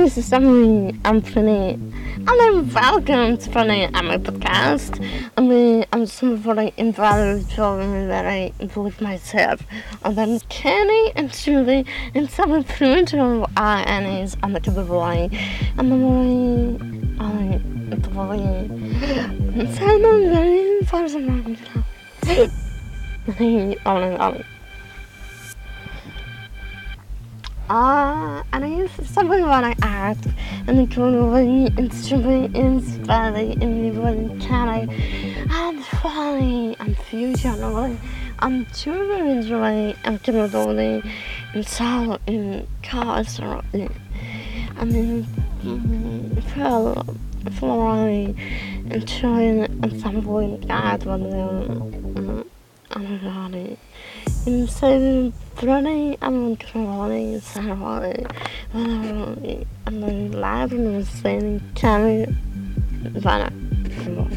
name is Emily Anthony, and I'm welcome to the AMA podcast. I'm somebody invaluable and very believe myself, and I'm canny and truly and some primitive annies on the category. And I'm very important. And I use something when I act, and it will be extremely inspiring and really canny and funny and fusionally and truly and comedically and so in culturally and in florally and trying and something like that when they're unrunning. And so running and crawling and running and then laughing and saying, "Can we?"